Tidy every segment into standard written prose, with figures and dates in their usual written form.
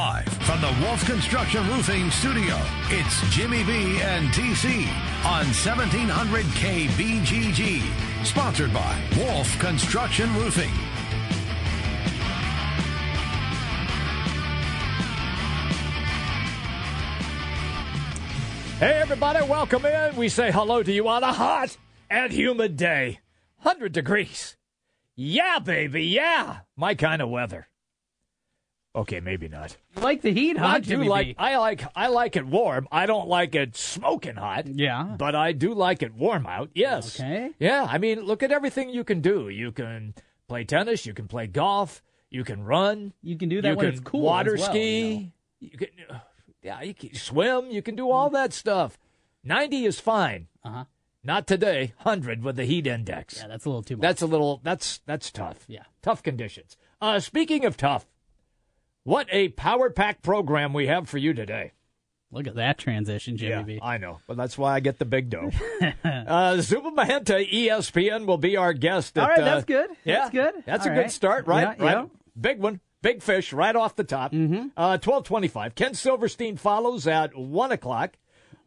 Live from the Wolf Construction Roofing Studio, it's Jimmy B and TC on 1700 KBGG. Sponsored by Wolf Construction Roofing. Hey, everybody, welcome in. We say hello to you on a hot and humid day. 100 degrees. Yeah, baby, yeah. My kind of weather. Okay, maybe not. You like the heat, huh? I like it warm. I don't like it smoking hot. Yeah. But I do like it warm out, yes. Okay. Yeah, I mean, look at everything you can do. You can play tennis. You can play golf. You can run. You can do that when it's cool. Water ski. You can... Yeah, you can swim. You can do all that stuff. 90 is fine. Uh-huh. Not today. 100 with the heat index. Yeah, that's a little too much. That's tough. Yeah. Tough conditions. Speaking of tough, what a power pack program we have for you today. Look at that transition, Jimmy B. I know. But that's why I get the big dough. Zubin Mehenti, ESPN, will be our guest. All right, that's good. Yeah, that's good. That's all a good start, right? Yeah, right. Yeah. Big one. Big fish right off the top. 12:25. Ken Silverstein follows at 1 o'clock.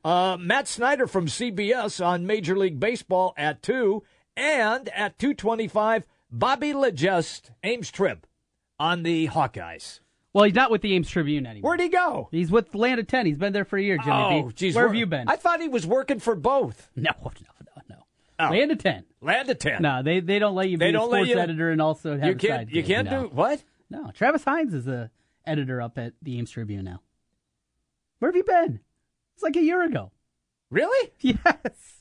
Matt Snyder from CBS on Major League Baseball at 2. And at 2:25, Bobby LeGest, Ames Trib, on the Hawkeyes. Well, he's not with the Ames Tribune anymore. Where'd he go? He's with Atlanta 10. He's been there for a year, Jimmy B. Geez, where have you been? I thought he was working for both. No. Oh. Atlanta 10. Atlanta 10. No, they don't let you be a sports editor and also have a side gig. You can't do what? No, Travis Hines is the editor up at the Ames Tribune now. Where have you been? It's like a year ago. Really? Yes.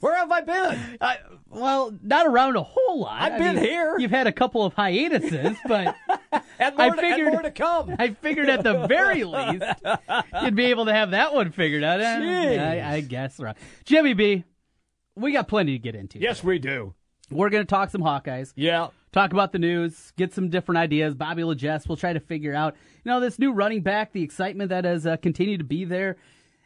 Where have I been? Well, not around a whole lot. I mean, here. You've had a couple of hiatuses, but and more to come. I figured at the very least you'd be able to have that one figured out. I guess right. Jimmy B, we got plenty to get into. Yes, today. We do. We're going to talk some Hawkeyes. Yeah. Talk about the news, get some different ideas. Bobby LeGest, we'll try to figure out, this new running back, the excitement that has continued to be there.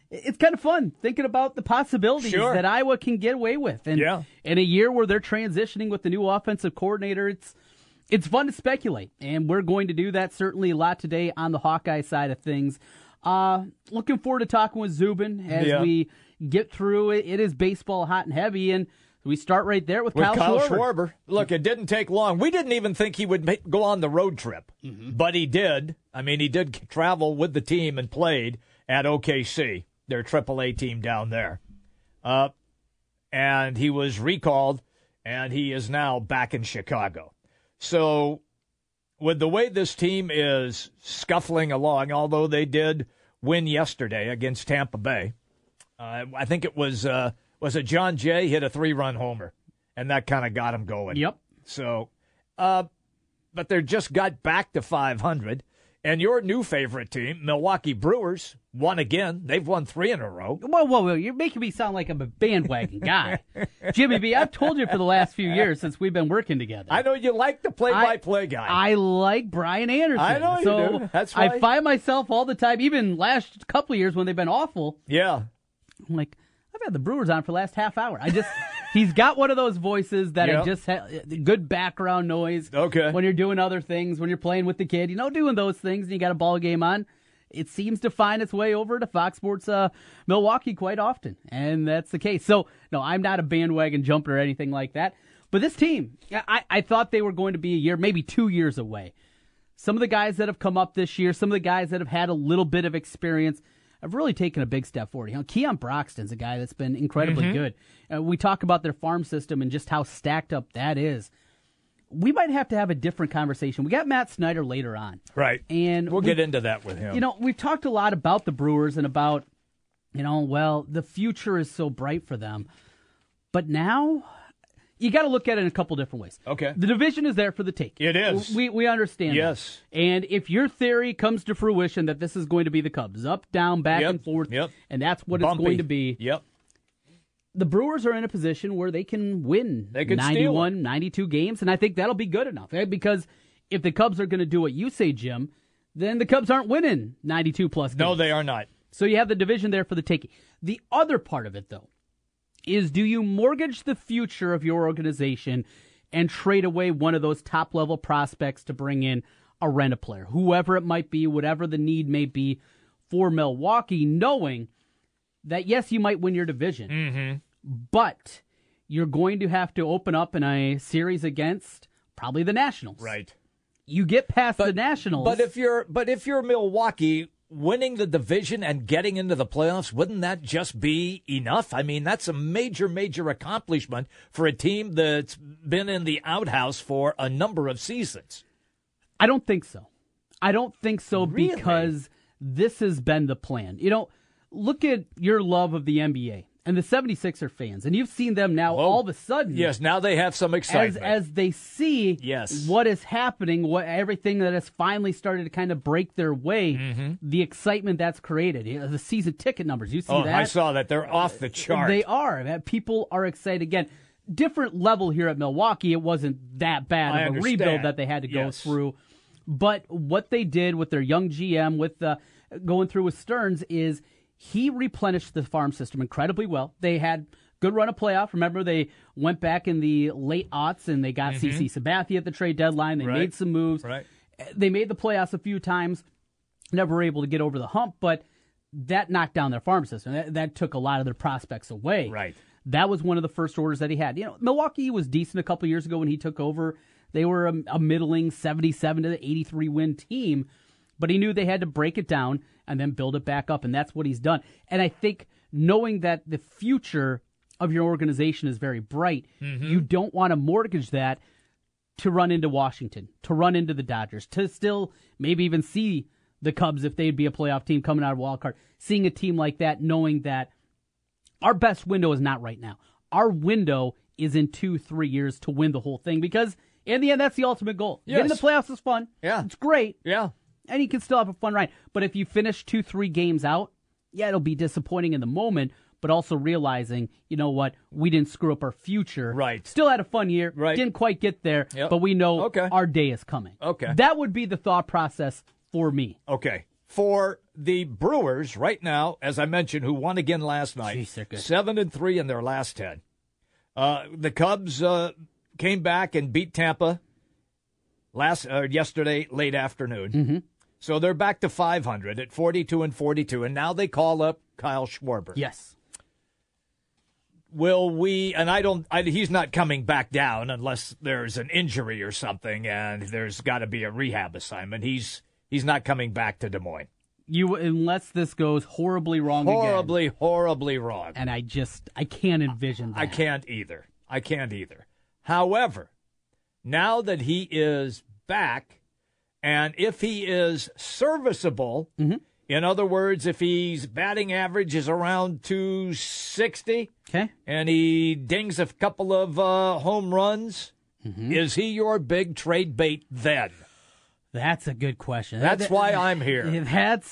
It's kind of fun thinking about the possibilities that Iowa can get away with. And in a year where they're transitioning with the new offensive coordinator, it's fun to speculate. And we're going to do that certainly a lot today on the Hawkeye side of things. Looking forward to talking with Zubin as we get through it. It is baseball hot and heavy, and we start right there with Kyle Schwarber. Look, it didn't take long. We didn't even think he would go on the road trip, but he did. I mean, he did travel with the team and played at OKC, their AAA team down there. And he was recalled, and he is now back in Chicago. So with the way this team is scuffling along, although they did win yesterday against Tampa Bay, I think it was John Jay hit a three-run homer, and that kind of got him going. Yep. So, but they just got back to 500, and your new favorite team, Milwaukee Brewers, won again. They've won three in a row. Whoa, you're making me sound like I'm a bandwagon guy. Jimmy B, I've told you for the last few years since we've been working together. I know you like the play-by-play guy. I like Brian Anderson. I know you do. That's right. I find myself all the time, even last couple of years when they've been awful. Yeah. I'm like, I've had the Brewers on for the last half hour. He's got one of those voices that it just good background noise. Okay. When you're doing other things, when you're playing with the kid, doing those things, and you got a ball game on, it seems to find its way over to Fox Sports Milwaukee quite often, and that's the case. So, no, I'm not a bandwagon jumper or anything like that. But this team, I thought they were going to be a year, maybe 2 years away. Some of the guys that have come up this year, some of the guys that have had a little bit of experience, I've really taken a big step forward. Keon Broxton's a guy that's been incredibly good. We talk about their farm system and just how stacked up that is. We might have to have a different conversation. We got Matt Snyder later on. Right. And we'll get into that with him. We've talked a lot about the Brewers and about, the future is so bright for them. But now you got to look at it in a couple different ways. Okay. The division is there for the take. It is. We understand. Yes. That. And if your theory comes to fruition that this is going to be the Cubs, up, down, back, and forth, and that's what it's going to be. Yep. The Brewers are in a position where they can win 91, 92 games, and I think that'll be good enough. Right? Because if the Cubs are going to do what you say, Jim, then the Cubs aren't winning 92-plus games. No, they are not. So you have the division there for the taking. The other part of it, though, is do you mortgage the future of your organization and trade away one of those top-level prospects to bring in a Rent-A-Player, whoever it might be, whatever the need may be for Milwaukee, knowing that, yes, you might win your division, but you're going to have to open up in a series against probably the Nationals. Right. You get past the Nationals. But if you're Milwaukee, winning the division and getting into the playoffs, wouldn't that just be enough? I mean, that's a major, major accomplishment for a team that's been in the outhouse for a number of seasons. I don't think so. I don't think so, really? Because this has been the plan. You know, look at your love of the NBA and the 76er fans, and you've seen them now all of a sudden. Yes, now they have some excitement. As they see what is happening, everything that has finally started to kind of break their way, the excitement that's created, you know, the season ticket numbers, you see that? I saw that. They're off the chart. They are. People are excited again. Different level here at Milwaukee. It wasn't that bad of a rebuild that they had to go through. But what they did with their young GM, with going through with Stearns, is he replenished the farm system incredibly well. They had good run of playoff. Remember, they went back in the late aughts and they got CeCe Sabathia at the trade deadline. They made some moves. They made the playoffs a few times, never were able to get over the hump, but that knocked down their farm system. That took a lot of their prospects away. That was one of the first orders that he had. You know, Milwaukee was decent a couple years ago when he took over. They were a middling 77 to 83 win team, but he knew they had to break it down and then build it back up, and that's what he's done. And I think knowing that the future of your organization is very bright, you don't want to mortgage that to run into Washington, to run into the Dodgers, to still maybe even see the Cubs if they'd be a playoff team coming out of wild card. Seeing a team like that, knowing that our best window is not right now. Our window is in 2-3 years to win the whole thing, because in the end, that's the ultimate goal. Getting the playoffs is fun. It's great. And you can still have a fun ride. But if you finish 2-3 games out, it'll be disappointing in the moment, but also realizing, you know what, we didn't screw up our future. Still had a fun year. Didn't quite get there, but we know our day is coming. That would be the thought process for me. For the Brewers right now, as I mentioned, who won again last night, 7-3 in their last 10. The Cubs came back and beat Tampa yesterday late afternoon. So they're back to 500 at 42-42, and now they call up Kyle Schwarber. Will we? And I don't. He's not coming back down unless there's an injury or something, and there's got to be a rehab assignment. He's not coming back to Des Moines. Unless this goes horribly wrong, horribly wrong. And I can't envision that. I can't either. However, now that he is back, and if he is serviceable, in other words, if his batting average is around 260, and he dings a couple of home runs, is he your big trade bait then? That's a good question. That's why I'm here.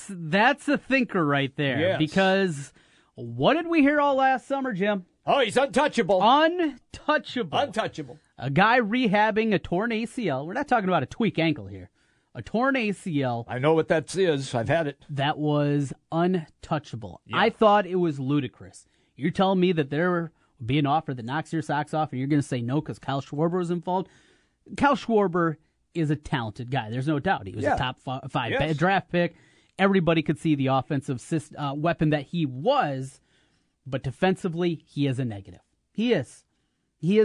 That's a thinker right there. Because what did we hear all last summer, Jim? Oh, he's untouchable. Untouchable. A guy rehabbing a torn ACL. We're not talking about a tweak ankle here. A torn ACL. I know what that is. I've had it. That was untouchable. I thought it was ludicrous. You're telling me that there would be an offer that knocks your socks off, and you're going to say no because Kyle Schwarber was involved? Kyle Schwarber is a talented guy. There's no doubt. He was a top five draft pick. Everybody could see the offensive weapon that he was, but defensively, he is a negative. He is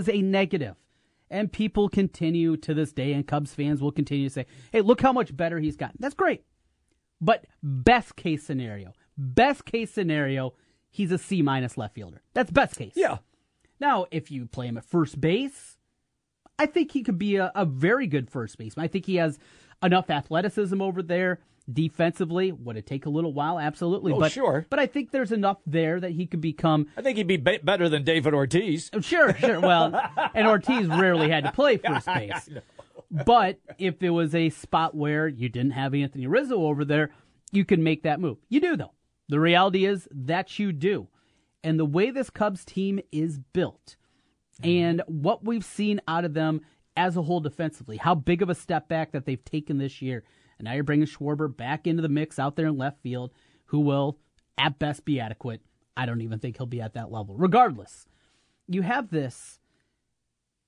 a negative. And people continue to this day, and Cubs fans will continue to say, hey, look how much better he's gotten. That's great. But best case scenario, he's a C- left fielder. That's best case. Now, if you play him at first base, I think he could be a very good first baseman. I think he has enough athleticism over there. Defensively, would it take a little while? Absolutely. But I think there's enough there that he could become. I think he'd be better than David Ortiz. Sure. Well, and Ortiz rarely had to play first base. But if it was a spot where you didn't have Anthony Rizzo over there, you can make that move. You do, though. The reality is that you do. And the way this Cubs team is built and what we've seen out of them as a whole defensively, how big of a step back that they've taken this year. And now you're bringing Schwarber back into the mix out there in left field, who will, at best, be adequate. I don't even think he'll be at that level. Regardless, you have this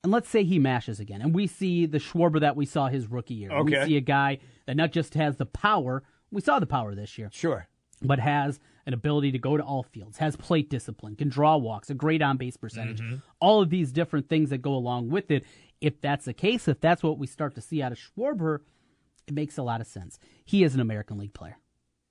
and let's say he mashes again, and we see the Schwarber that we saw his rookie year. Okay. We see a guy that not just has the power, we saw the power this year. Sure. But has an ability to go to all fields, has plate discipline, can draw walks, a great on-base percentage, all of these different things that go along with it. If that's the case, if that's what we start to see out of Schwarber, it makes a lot of sense. He is an American League player.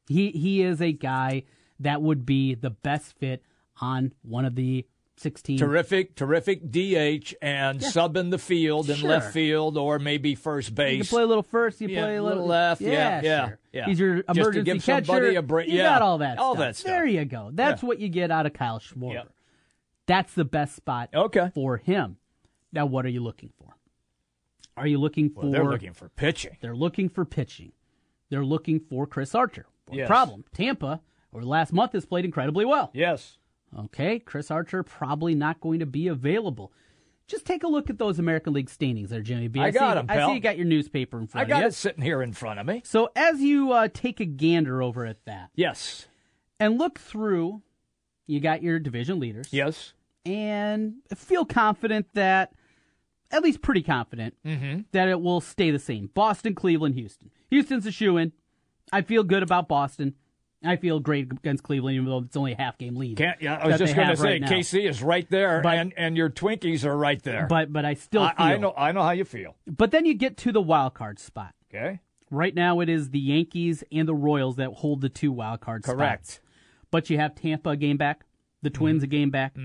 He is a guy that would be the best fit on one of the 16. Terrific DH and sub in the field and left field or maybe first base. You can play a little first, you play a little left. Yeah. He's your emergency just to give catcher. Somebody a break. You got all that stuff. There you go. That's what you get out of Kyle Schwarber. Yep. That's the best spot for him. Now, what are you looking for? Are you looking for... they're looking for pitching. They're looking for pitching. They're looking for Chris Archer. Yes. Problem. Tampa, over the last month, has played incredibly well. Yes. Okay, Chris Archer probably not going to be available. Just take a look at those American League standings there, Jimmy B. I got them, pal. I see you got your newspaper in front of you. I got it sitting here in front of me. So as you take a gander over at that. Yes. And look through, you got your division leaders. Yes. And feel confident that, at least pretty confident, that it will stay the same. Boston, Cleveland, Houston. Houston's a shoo-in. I feel good about Boston. I feel great against Cleveland, even though it's only a half-game lead. I was just going to say, KC is right there, but, and your Twinkies are right there. But I still feel. I know how you feel. But then you get to the wild card spot. Okay. Right now it is the Yankees and the Royals that hold the two wild card spots. Correct. But you have Tampa a game back, the Twins a game back,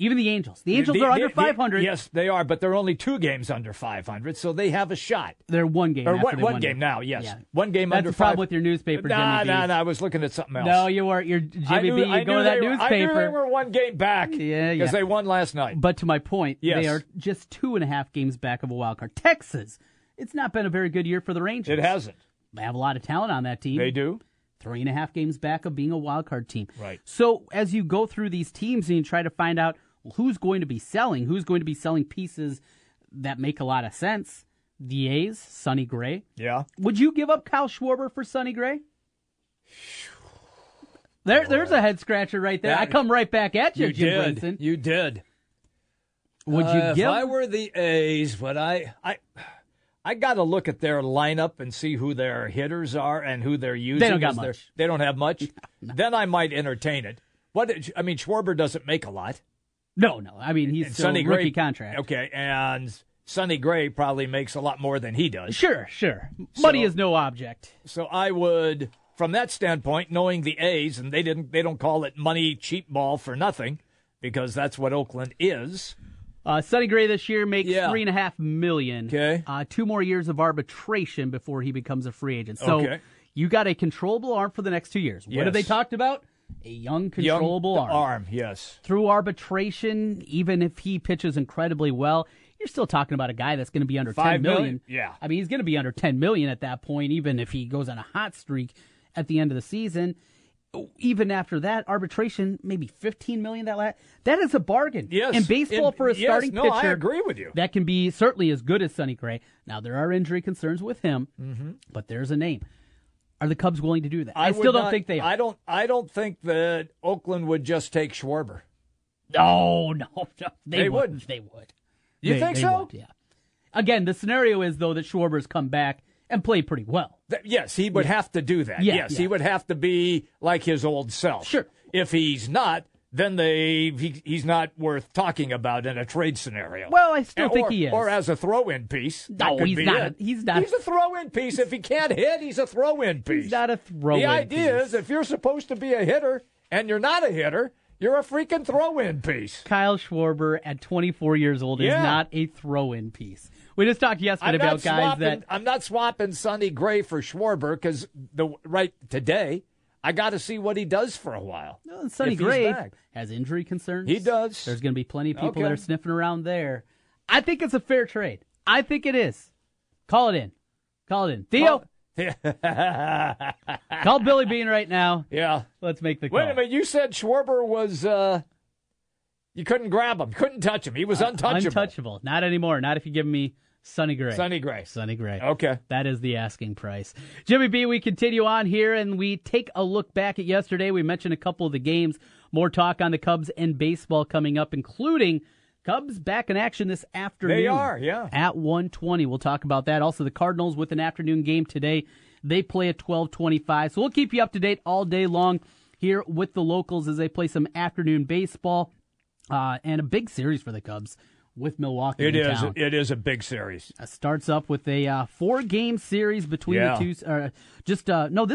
even the Angels. The Angels are under 500. Yes, they are, but they're only two games under 500, so they have a shot. They're one game. Or one game now, yes. Yeah. One game under 500. That's the problem with your newspaper, Jimmy B. No, I was looking at something else. No, you weren't. Jimmy B, you go to that newspaper. I knew they were one game back because they won last night. But to my point, they are just 2.5 games back of a wild card. Texas, it's not been a very good year for the Rangers. It hasn't. They have a lot of talent on that team. They do. 3.5 games back of being a wild card team. Right. So as you go through these teams and you try to find out, who's going to be selling? Who's going to be selling pieces that make a lot of sense? The A's, Sonny Gray. Yeah. Would you give up Kyle Schwarber for Sonny Gray? There's a head scratcher right there. I come right back at you, Jim Benson. You did. Would you give? If I were the A's, would I got to look at their lineup and see who their hitters are and who they're using. They don't got much. They don't have much. No. Then I might entertain it. Schwarber doesn't make a lot. No. I mean, he's still a rookie contract. Okay, and Sonny Gray probably makes a lot more than he does. Sure. Money is no object. So I would, from that standpoint, knowing the A's, and they don't call it money cheap ball for nothing, because that's what Oakland is. Sonny Gray this year makes $3.5 million. Okay. 2 more years of arbitration before he becomes a free agent. So you got a controllable arm for the next 2 years. What have they talked about? A young, controllable arm. Yes. Through arbitration, even if he pitches incredibly well, you're still talking about a guy that's going to be under $5 million. Yeah. I mean, he's going to be under $10 million at that point, even if he goes on a hot streak at the end of the season. Even after that, arbitration, maybe $15 million. That is a bargain. Yes. And baseball for a starting pitcher. No, I agree with you. That can be certainly as good as Sonny Gray. Now there are injury concerns with him, but there's a name. Are the Cubs willing to do that? I still don't think they are. I don't think that Oakland would just take Schwarber. No. They wouldn't. They would. You think so? Would, yeah. Again, the scenario is, though, that Schwarber's come back and played pretty well. Yes, he would have to do that. Yes, he would have to be like his old self. Sure. If he's not, then he's not worth talking about in a trade scenario. Well, I still think he is. Or as a throw-in piece. No, he's not. He's a throw-in piece. If he can't hit, he's a throw-in piece. He's not a throw-in piece. The idea is if you're supposed to be a hitter and you're not a hitter, you're a freaking throw-in piece. Kyle Schwarber at 24 years old is not a throw-in piece. We just talked yesterday about guys that... I'm not swapping Sonny Gray for Schwarber because today... I got to see what he does for a while. No, Sonny Gray has injury concerns. He does. There's going to be plenty of people that are sniffing around there. I think it's a fair trade. I think it is. Call it in. Theo? Call Billy Bean right now. Yeah. Let's make the call. Wait a minute. You said Schwarber was... you couldn't grab him. Couldn't touch him. He was untouchable. Untouchable. Not anymore. Not if you give me... Sonny Gray. Okay. That is the asking price. Jimmy B, we continue on here, and we take a look back at yesterday. We mentioned a couple of the games. More talk on the Cubs and baseball coming up, including Cubs back in action this afternoon. They are, yeah. At 1:20. We'll talk about that. Also, the Cardinals with an afternoon game today. They play at 12:25. So we'll keep you up to date all day long here with the locals as they play some afternoon baseball. And a big series for the Cubs with Milwaukee. It is a big series. It starts up with a 4-game series between the two. This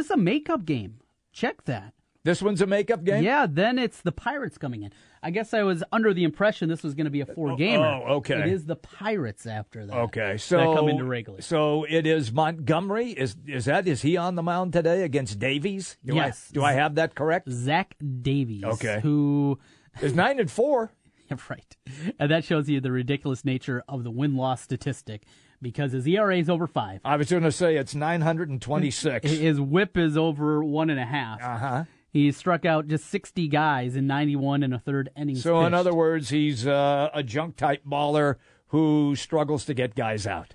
is a makeup game. Check that. This one's a makeup game? Yeah, then it's the Pirates coming in. I guess I was under the impression this was going to be a 4-gamer. Oh, okay. It is the Pirates after that. Okay, so that come into Wrigley. So it is Montgomery. Is he on the mound today against Davies? Yes. Do I have that correct? Zach Davies. Okay. Who is 9-4. Yeah, right. And that shows you the ridiculous nature of the win-loss statistic, because his ERA is over 5. I was going to say it's 926. His whip is over 1.5. Uh-huh. He struck out just 60 guys in 91 1/3 innings. So, pitched. In other words, he's a junk-type baller who struggles to get guys out.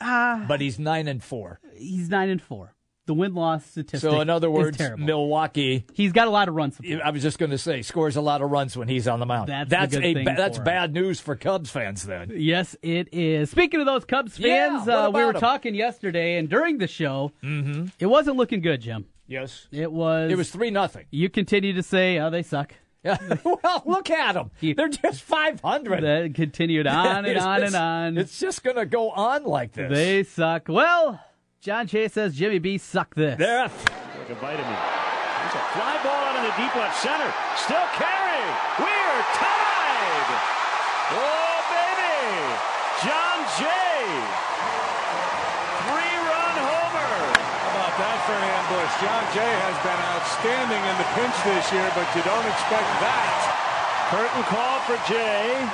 But he's 9-4. He's 9-4. The win-loss statistic. So, in other words, Milwaukee. He's got a lot of runs. I was just going to say, scores a lot of runs when he's on the mound. That's bad news for Cubs fans, then. Yes, it is. Speaking of those Cubs fans, we were talking yesterday, and during the show, It wasn't looking good, Jim. Yes. It was 3-0. You continue to say, oh, they suck. Yeah. Well, look at them. They're just 500. That continued on and on and on. It's just going to go on like this. They suck. Well, John Jay says, Jimmy B, suck this. They're like a vitamin. There's a fly ball out in the deep left center. Still carrying. We're tied. Oh, baby. John Jay. That for an ambush. John Jay has been outstanding in the pinch this year, but you don't expect that. Curtain call for Jay.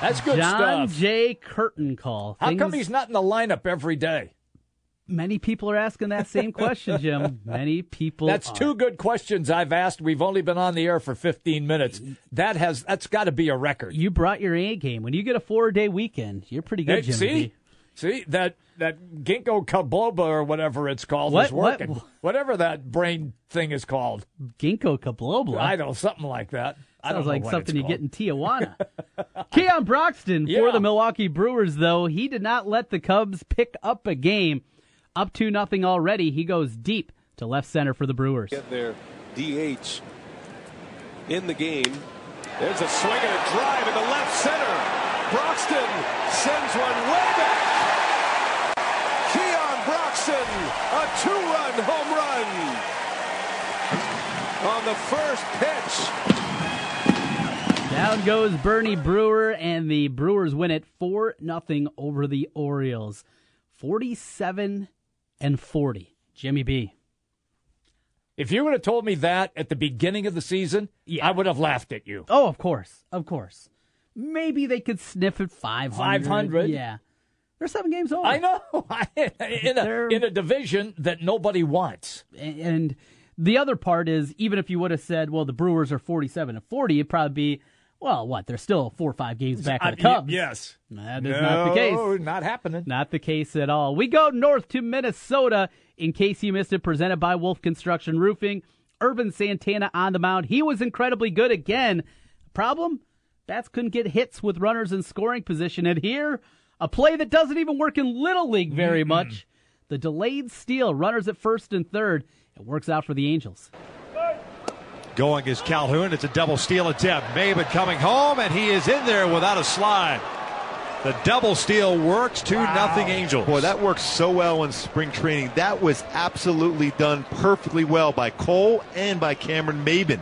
That's good stuff. John Jay curtain call. How come he's not in the lineup every day? Many people are asking that same question, Jim. Many people are. That's two good questions I've asked. We've only been on the air for 15 minutes. That's got to be a record. You brought your A game. When you get a 4-day weekend, you're pretty good, Jim. See, that ginkgo biloba or whatever it's called is working. Whatever that brain thing is called. Ginkgo biloba? I don't know, something like that. Sounds like something you get in Tijuana. Keon Broxton for the Milwaukee Brewers, though. He did not let the Cubs pick up a game. Up 2-0 already. He goes deep to left center for the Brewers. Get their DH in the game. There's a swing and a drive in the left center. Broxton sends one way back. Keon Broxton, a 2-run home run on the first pitch. Down goes Bernie Brewer, and the Brewers win it 4-0 over the Orioles. 47-40. Jimmy B. If you would have told me that at the beginning of the season, I would have laughed at you. Oh, of course. Of course. Maybe they could sniff at 500. 500? Yeah. They're 7 games over. I know. in a division that nobody wants. And the other part is, even if you would have said, well, the Brewers are 47-40, it'd probably be, well, what? They're still 4 or 5 games back of the Cubs. Yes. That is not the case. No, not happening. Not the case at all. We go north to Minnesota, in case you missed it, presented by Wolf Construction Roofing. Urban Santana on the mound. He was incredibly good again. Problem? Bats couldn't get hits with runners in scoring position. And here, a play that doesn't even work in Little League very much. The delayed steal, runners at 1st and 3rd. It works out for the Angels. Going is Calhoun. It's a double steal attempt. Maben coming home, and he is in there without a slide. The double steal works. 2-0 Angels. Boy, that works so well in spring training. That was absolutely done perfectly well by Cole and by Cameron Maben.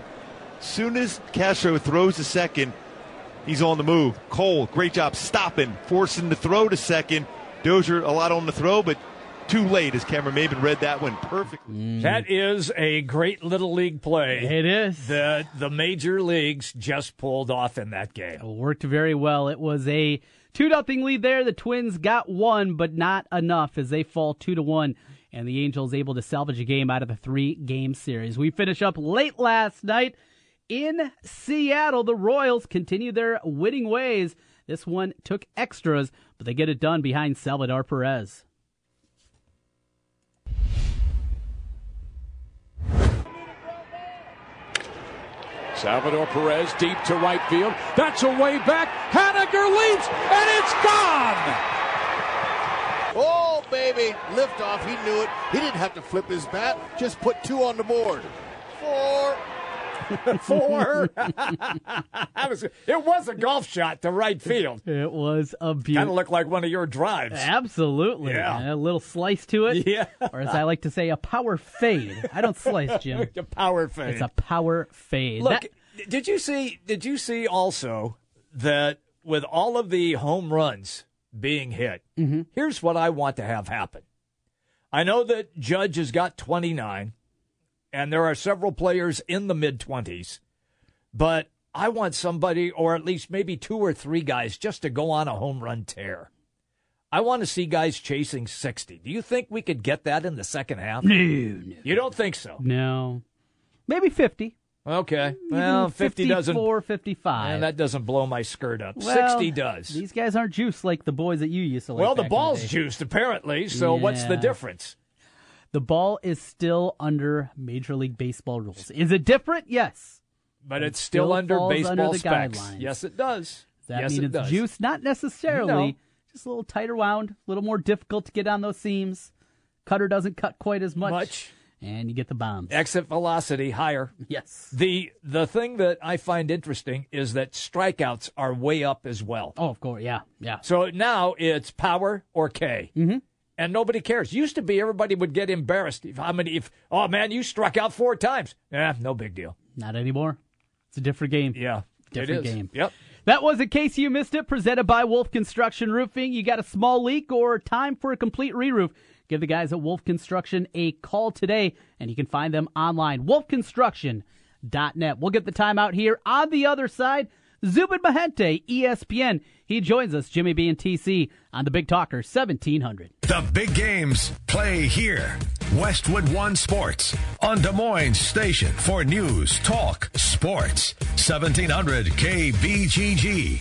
Soon as Castro throws the second, he's on the move. Cole, great job stopping, forcing the throw to second. Dozier, a lot on the throw, but too late, as Cameron Maben read that one perfectly. That is a great Little League play. It is. The major leagues just pulled off in that game. It worked very well. It was a 2-0 lead there. The Twins got one, but not enough, as they fall 2-1. And the Angels able to salvage a game out of the 3-game series. We finish up late last night. In Seattle, the Royals continue their winning ways. This one took extras, but they get it done behind Salvador Perez. Salvador Perez deep to right field. That's a way back. Haniger leaps, and it's gone. Oh, baby. Liftoff. He knew it. He didn't have to flip his bat. Just put two on the board. Four. It was a golf shot to right field. It was a beauty. Kind of looked like one of your drives. Absolutely. Yeah. A little slice to it. Yeah. Or as I like to say, a power fade. I don't slice, Jim. It's a power fade. It's a power fade. Look, did you see also that with all of the home runs being hit, here's what I want to have happen. I know that Judge has got 29. And there are several players in the mid-20s, but I want somebody, or at least maybe two or three guys, just to go on a home run tear. I want to see guys chasing 60. Do you think we could get that in the second half? No. You don't think so? No. Maybe 50. Okay. Well, 50 doesn't. 54, 55. Man, that doesn't blow my skirt up. Well, 60 does. These guys aren't juiced like the boys that you used to like. Well, the ball's juiced, apparently, so yeah. What's the difference? The ball is still under Major League Baseball rules. Is it different? Yes. But it's still under baseball specs. Yes, it does. Does that mean it's juiced? Not necessarily. No. Just a little tighter wound, a little more difficult to get on those seams. Cutter doesn't cut quite as much. And you get the bombs. Exit velocity higher. Yes. The thing that I find interesting is that strikeouts are way up as well. Oh, of course. Yeah. Yeah. So now it's power or K. Mm-hmm. And nobody cares. Used to be everybody would get embarrassed. If oh, man, you struck out 4 times. Yeah, no big deal. Not anymore. It's a different game. Yeah, different game. Yep. That was In Case You Missed It, presented by Wolf Construction Roofing. You got a small leak or time for a complete re-roof. Give the guys at Wolf Construction a call today, and you can find them online, wolfconstruction.net. We'll get the time out here. On the other side, Zubin Mehenti, ESPN. He joins us, Jimmy B and TC, on The Big Talker 1700. The big games play here. Westwood One Sports on Des Moines Station for news, talk, sports. 1700 KBGG.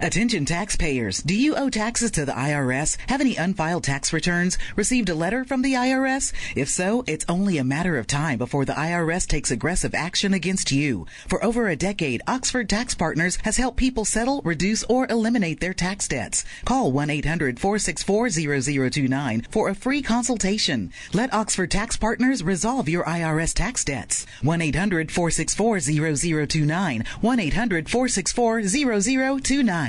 Attention taxpayers. Do you owe taxes to the IRS? Have any unfiled tax returns? Received a letter from the IRS? If so, it's only a matter of time before the IRS takes aggressive action against you. For over a decade, Oxford Tax Partners has helped people settle, reduce, or eliminate their tax debts. Call 1-800-464-0029 for a free consultation. Let Oxford Tax Partners resolve your IRS tax debts. 1-800-464-0029. 1-800-464-0029.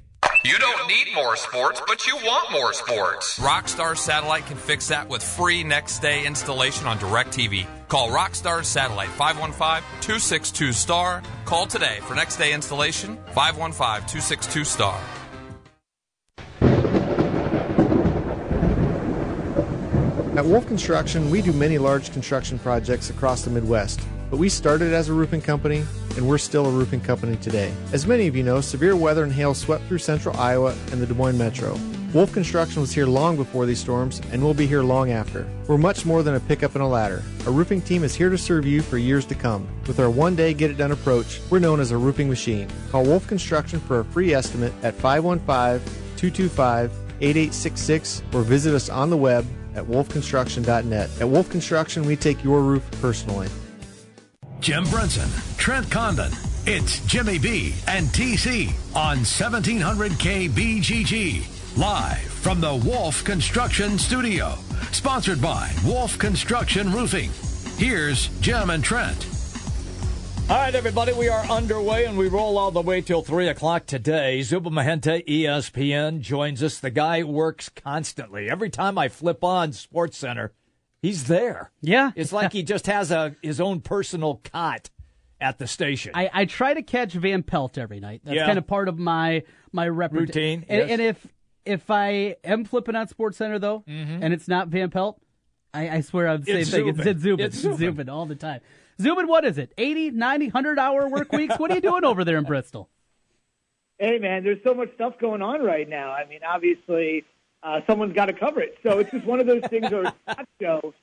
You don't need more sports, but you want more sports. Rockstar Satellite can fix that with free next-day installation on DirecTV. Call Rockstar Satellite, 515-262-STAR. Call today for next-day installation, 515-262-STAR. At Wolf Construction, we do many large construction projects across the Midwest. But we started as a roofing company, and we're still a roofing company today. As many of you know, severe weather and hail swept through central Iowa and the Des Moines metro. Wolf Construction was here long before these storms and will be here long after. We're much more than a pickup and a ladder. Our roofing team is here to serve you for years to come. With our one-day get-it-done approach, we're known as a roofing machine. Call Wolf Construction for a free estimate at 515-225-8866 or visit us on the web at wolfconstruction.net. At Wolf Construction, we take your roof personally. Jim Brunson, Trent Condon. It's Jimmy B and TC on 1700 KBGG, live from the Wolf Construction Studio, sponsored by Wolf Construction Roofing. Here's Jim and Trent. All right, everybody, we are underway, and we roll all the way till 3 o'clock today. Zubin Mehenti, ESPN, joins us. The guy works constantly. Every time I flip on SportsCenter, he's there. Yeah. It's like he just has his own personal cot at the station. I try to catch Van Pelt every night. That's kind of part of my routine. And, and if I am flipping on SportsCenter, though, and it's not Van Pelt, I swear I'm the same thing. It's Zubin. It's Zubin all the time. Zubin, what is it? 80, 90, 100-hour work weeks? What are you doing over there in Bristol? Hey, man, there's so much stuff going on right now. I mean, obviously, someone's got to cover it. So it's just one of those things where Scott's show,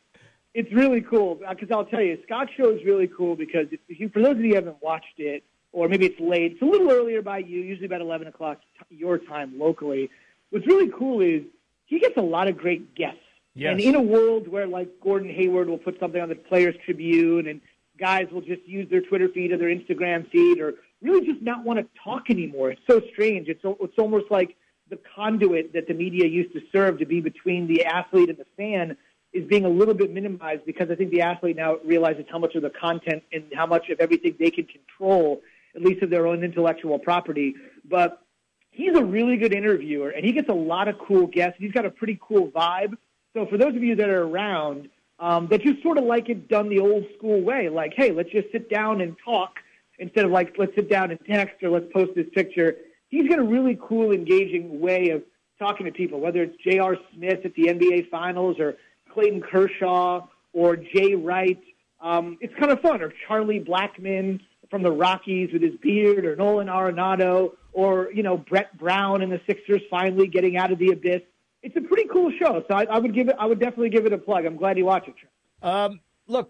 it's really cool. Because I'll tell you, Scott's show is really cool because for those of you who haven't watched it, or maybe it's late, it's a little earlier by you, usually about 11 o'clock your time locally. What's really cool is he gets a lot of great guests. Yes. And in a world where, like, Gordon Hayward will put something on the Players' Tribune and guys will just use their Twitter feed or their Instagram feed or really just not want to talk anymore. It's so strange. It's almost like the conduit that the media used to serve to be between the athlete and the fan is being a little bit minimized because I think the athlete now realizes how much of the content and how much of everything they can control, at least of their own intellectual property. But he's a really good interviewer, and he gets a lot of cool guests. He's got a pretty cool vibe. So for those of you that are around, that you sort of like it done the old school way, like, hey, let's just sit down and talk instead of like, let's sit down and text or let's post this picture. He's got a really cool, engaging way of talking to people, whether it's J.R. Smith at the NBA Finals or Clayton Kershaw or Jay Wright. It's kind of fun. Or Charlie Blackmon from the Rockies with his beard, or Nolan Arenado, or, you know, Brett Brown and the Sixers finally getting out of the abyss. It's a pretty cool show, so I would definitely give it a plug. I'm glad you watch it. Look,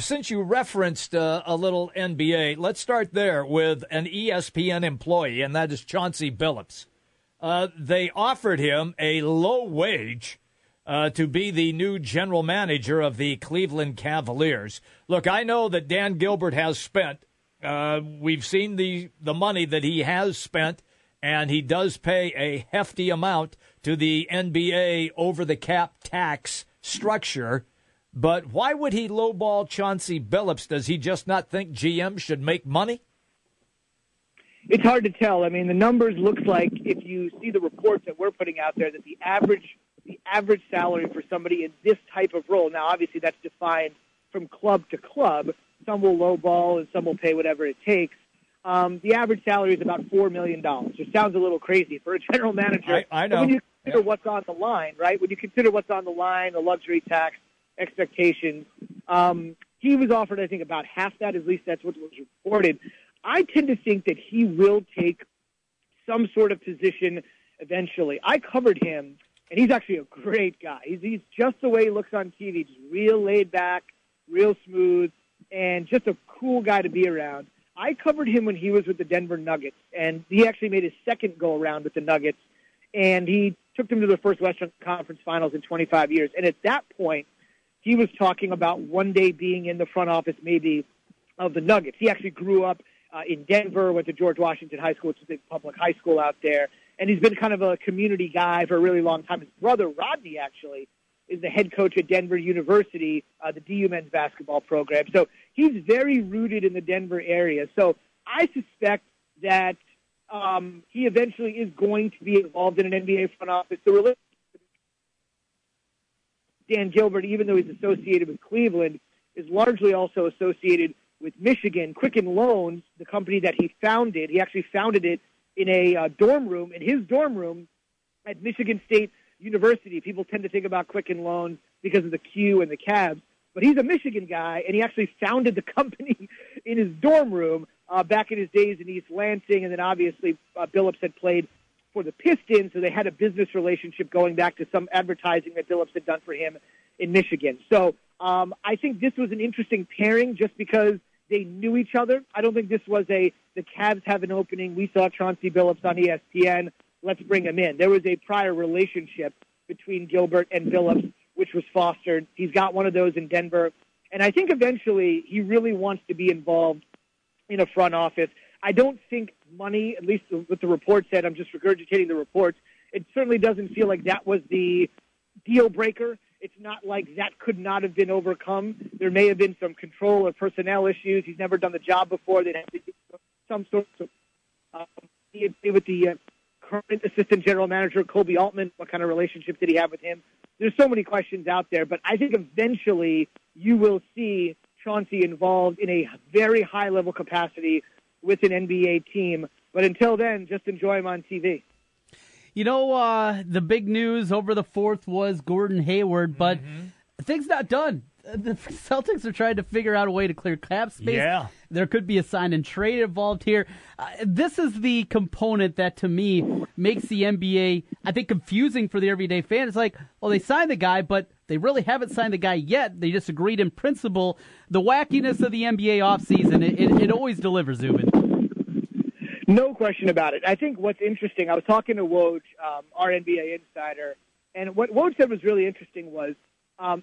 since you referenced a little NBA, let's start there with an ESPN employee, and that is Chauncey Billups. They offered him a low wage to be the new general manager of the Cleveland Cavaliers. Look, I know that Dan Gilbert has spent. We've seen the money that he has spent. And he does pay a hefty amount to the NBA over-the-cap tax structure. But why would he lowball Chauncey Billups? Does he just not think GM should make money? It's hard to tell. I mean, the numbers look like, if you see the reports that we're putting out there, that the average salary for somebody in this type of role, now obviously that's defined from club to club. Some will lowball and some will pay whatever it takes. The average salary is about $4 million, which sounds a little crazy for a general manager. I know. But when you consider what's on the line, right? When you consider what's on the line, the luxury tax, expectations, he was offered, I think, about half that, at least that's what was reported. I tend to think that he will take some sort of position eventually. I covered him, and he's actually a great guy. He's just the way he looks on TV, just real laid back, real smooth, and just a cool guy to be around. I covered him when he was with the Denver Nuggets, and he actually made his second go-around with the Nuggets, and he took them to the first Western Conference Finals in 25 years. And at that point, he was talking about one day being in the front office maybe of the Nuggets. He actually grew up in Denver, went to George Washington High School, which is a big public high school out there, and he's been kind of a community guy for a really long time. His brother, Rodney, actually, is the head coach at Denver University, the DU men's basketball program. So he's very rooted in the Denver area. So I suspect that he eventually is going to be involved in an NBA front office. The relationship with Dan Gilbert, even though he's associated with Cleveland, is largely also associated with Michigan. Quicken Loans, the company that he founded, he actually founded it in a dorm room, in his dorm room at Michigan State University. People tend to think about Quicken Loans because of the Q and the Cavs, but he's a Michigan guy, and he actually founded the company in his dorm room back in his days in East Lansing, and then obviously Billups had played for the Pistons, so they had a business relationship going back to some advertising that Billups had done for him in Michigan. So I think this was an interesting pairing just because they knew each other. I don't think this was the Cavs have an opening. We saw Chauncey Billups on ESPN. Let's bring him in. There was a prior relationship between Gilbert and Billups, which was fostered. He's got one of those in Denver. And I think eventually he really wants to be involved in a front office. I don't think money, at least what the report said, I'm just regurgitating the reports, it certainly doesn't feel like that was the deal breaker. It's not like that could not have been overcome. There may have been some control or personnel issues. He's never done the job before. They'd have to do some sort of with the current assistant general manager, Koby Altman. What kind of relationship did he have with him? There's so many questions out there, but I think eventually you will see Chauncey involved in a very high-level capacity with an NBA team. But until then, just enjoy him on TV. You know, the big news over the fourth was Gordon Hayward, but things not done. The Celtics are trying to figure out a way to clear cap space. Yeah. There could be a sign and trade involved here. This is the component that, to me, makes the NBA, I think, confusing for the everyday fan. It's like, well, they signed the guy, but they really haven't signed the guy yet. They just agreed in principle. The wackiness of the NBA offseason, it always delivers, Zubin. No question about it. I think what's interesting, I was talking to Woj, our NBA insider, and what Woj said was really interesting was, on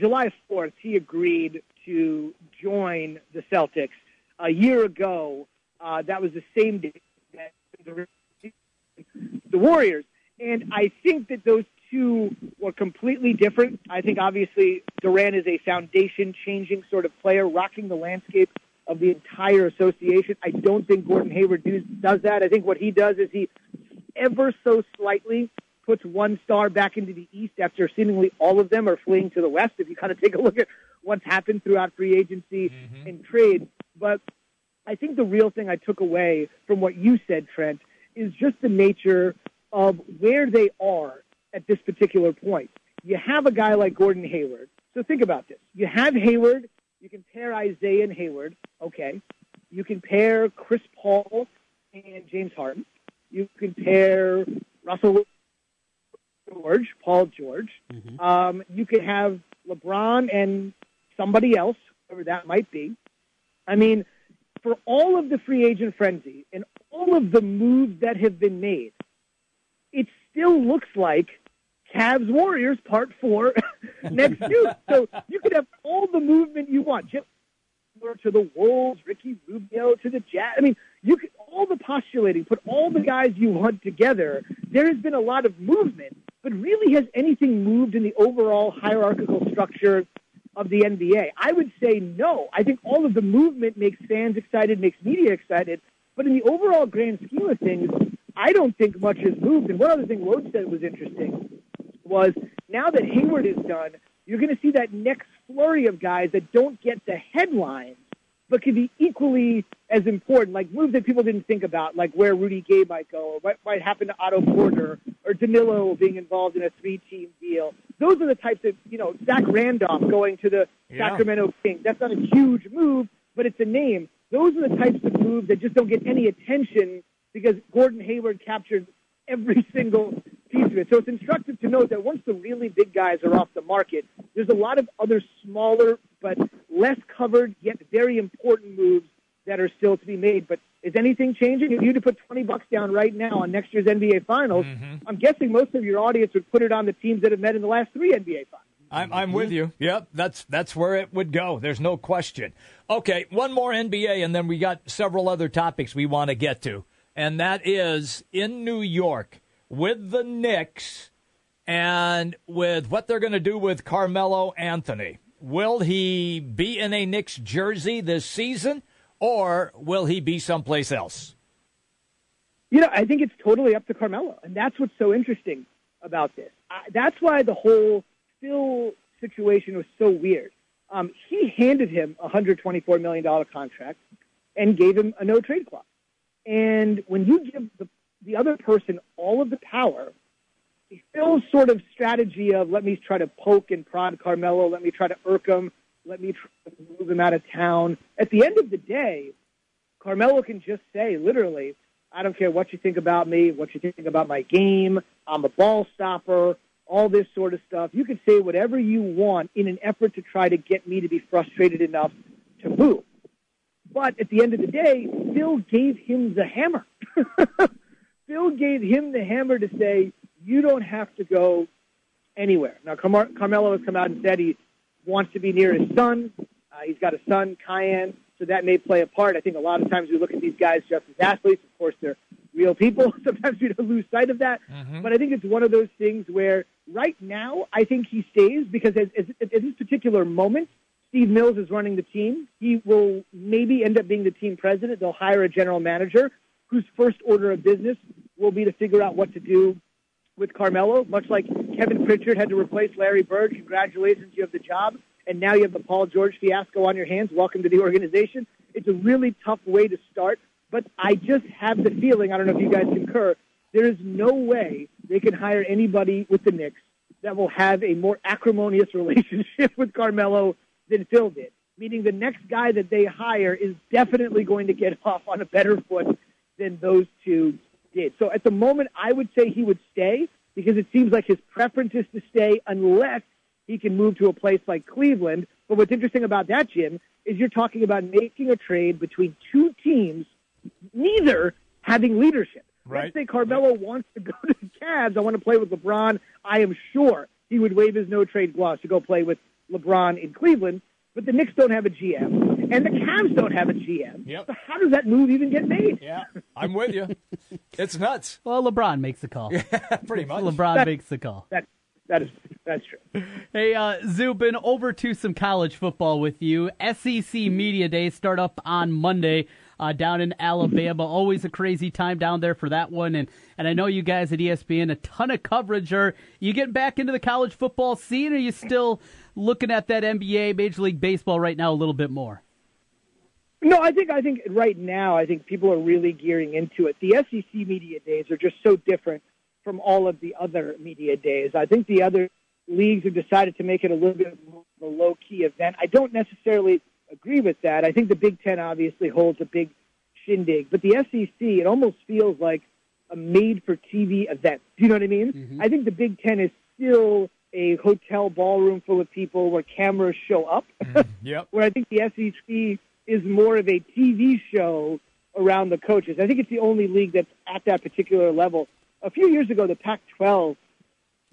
July 4th, he agreed to join the Celtics. A year ago, that was the same day that the Warriors. And I think that those two were completely different. I think, obviously, Durant is a foundation-changing sort of player, rocking the landscape of the entire association. I don't think Gordon Hayward does that. I think what he does is he ever so slightly puts one star back into the East after seemingly all of them are fleeing to the West, if you kind of take a look at what's happened throughout free agency and trade. But I think the real thing I took away from what you said, Trent, is just the nature of where they are at this particular point. You have a guy like Gordon Hayward. So think about this. You have Hayward. You can pair Isaiah and Hayward. Okay. You can pair Chris Paul and James Harden. You can pair Russell George, Paul George. You could have LeBron and somebody else, whoever that might be. I mean, for all of the free agent frenzy and all of the moves that have been made, it still looks like Cavs Warriors Part 4 next year. So you could have all the movement you want. Jim to the Wolves, Ricky Rubio to the Jazz. I mean, you could all the postulating, put all the guys you want together. There has been a lot of movement, but really has anything moved in the overall hierarchical structure of the NBA? I would say no. I think all of the movement makes fans excited, makes media excited, but in the overall grand scheme of things, I don't think much has moved. And one other thing Woj said was interesting was now that Hayward is done, you're going to see that next flurry of guys that don't get the headlines but could be equally as important, like moves that people didn't think about, like where Rudy Gay might go or what might happen to Otto Porter or Danilo being involved in a 3-team deal. Those are the types of, Zach Randolph going to the Sacramento Kings. That's not a huge move, but it's a name. Those are the types of moves that just don't get any attention because Gordon Hayward captured every single piece of it. So it's instructive to note that once the really big guys are off the market, there's a lot of other smaller but less covered yet very important moves that are still to be made. But is anything changing? If you were to put $20 down right now on next year's NBA Finals, I'm guessing most of your audience would put it on the teams that have met in the last 3 NBA Finals. I'm with you. Yep, that's where it would go. There's no question. Okay, one more NBA, and then we got several other topics we want to get to. And that is in New York with the Knicks and with what they're going to do with Carmelo Anthony. Will he be in a Knicks jersey this season, or will he be someplace else? I think it's totally up to Carmelo, and that's what's so interesting about this. That's why the whole Phil situation was so weird. He handed him a $124 million contract and gave him a no-trade clause. And when you give the other person all of the power, Phil's sort of strategy of let me try to poke and prod Carmelo, let me try to irk him, let me try to move him out of town. At the end of the day, Carmelo can just say, literally, I don't care what you think about me, what you think about my game. I'm a ball stopper, all this sort of stuff. You can say whatever you want in an effort to try to get me to be frustrated enough to move. But at the end of the day, Phil gave him the hammer. Phil gave him the hammer to say, you don't have to go anywhere. Now, Carmelo has come out and said he wants to be near his son. He's got a son, Kyan, so that may play a part. I think a lot of times we look at these guys just as athletes. Of course, they're real people. Sometimes we don't lose sight of that. Mm-hmm. But I think it's one of those things where right now I think he stays because at this particular moment, Steve Mills is running the team. He will maybe end up being the team president. They'll hire a general manager whose first order of business will be to figure out what to do with Carmelo, much like Kevin Pritchard had to replace Larry Bird. Congratulations, you have the job. And now you have the Paul George fiasco on your hands. Welcome to the organization. It's a really tough way to start, but I just have the feeling, I don't know if you guys concur, there is no way they can hire anybody with the Knicks that will have a more acrimonious relationship with Carmelo than Phil did, meaning the next guy that they hire is definitely going to get off on a better foot than those two did. So at the moment, I would say he would stay because it seems like his preference is to stay unless he can move to a place like Cleveland. But what's interesting about that, Jim, is you're talking about making a trade between two teams, neither having leadership. Right. Let's say Carmelo wants to go to the Cavs. I want to play with LeBron. I am sure he would waive his no-trade clause to go play with LeBron in Cleveland. But the Knicks don't have a GM, and the Cavs don't have a GM. Yep. So how does that move even get made? Yeah, I'm with you. It's nuts. Well, LeBron makes the call. Yeah, pretty much. LeBron makes the call. That's true. Hey, Zubin, over to some college football with you. SEC Media Day start up on Monday down in Alabama. Always a crazy time down there for that one. And I know you guys at ESPN, a ton of coverage. Are you getting back into the college football scene, or are you still looking at that NBA, Major League Baseball right now a little bit more? No, I think right now I think people are really gearing into it. The SEC Media Days are just so different from all of the other media days. I think the other leagues have decided to make it a little bit more of a low-key event. I don't necessarily agree with that. I think the Big Ten obviously holds a big shindig, but the SEC, it almost feels like a made-for-TV event. Do you know what I mean? Mm-hmm. I think the Big Ten is still a hotel ballroom full of people where cameras show up, Yep. where I think the SEC is more of a TV show around the coaches. I think it's the only league that's at that particular level. A few years ago, the Pac-12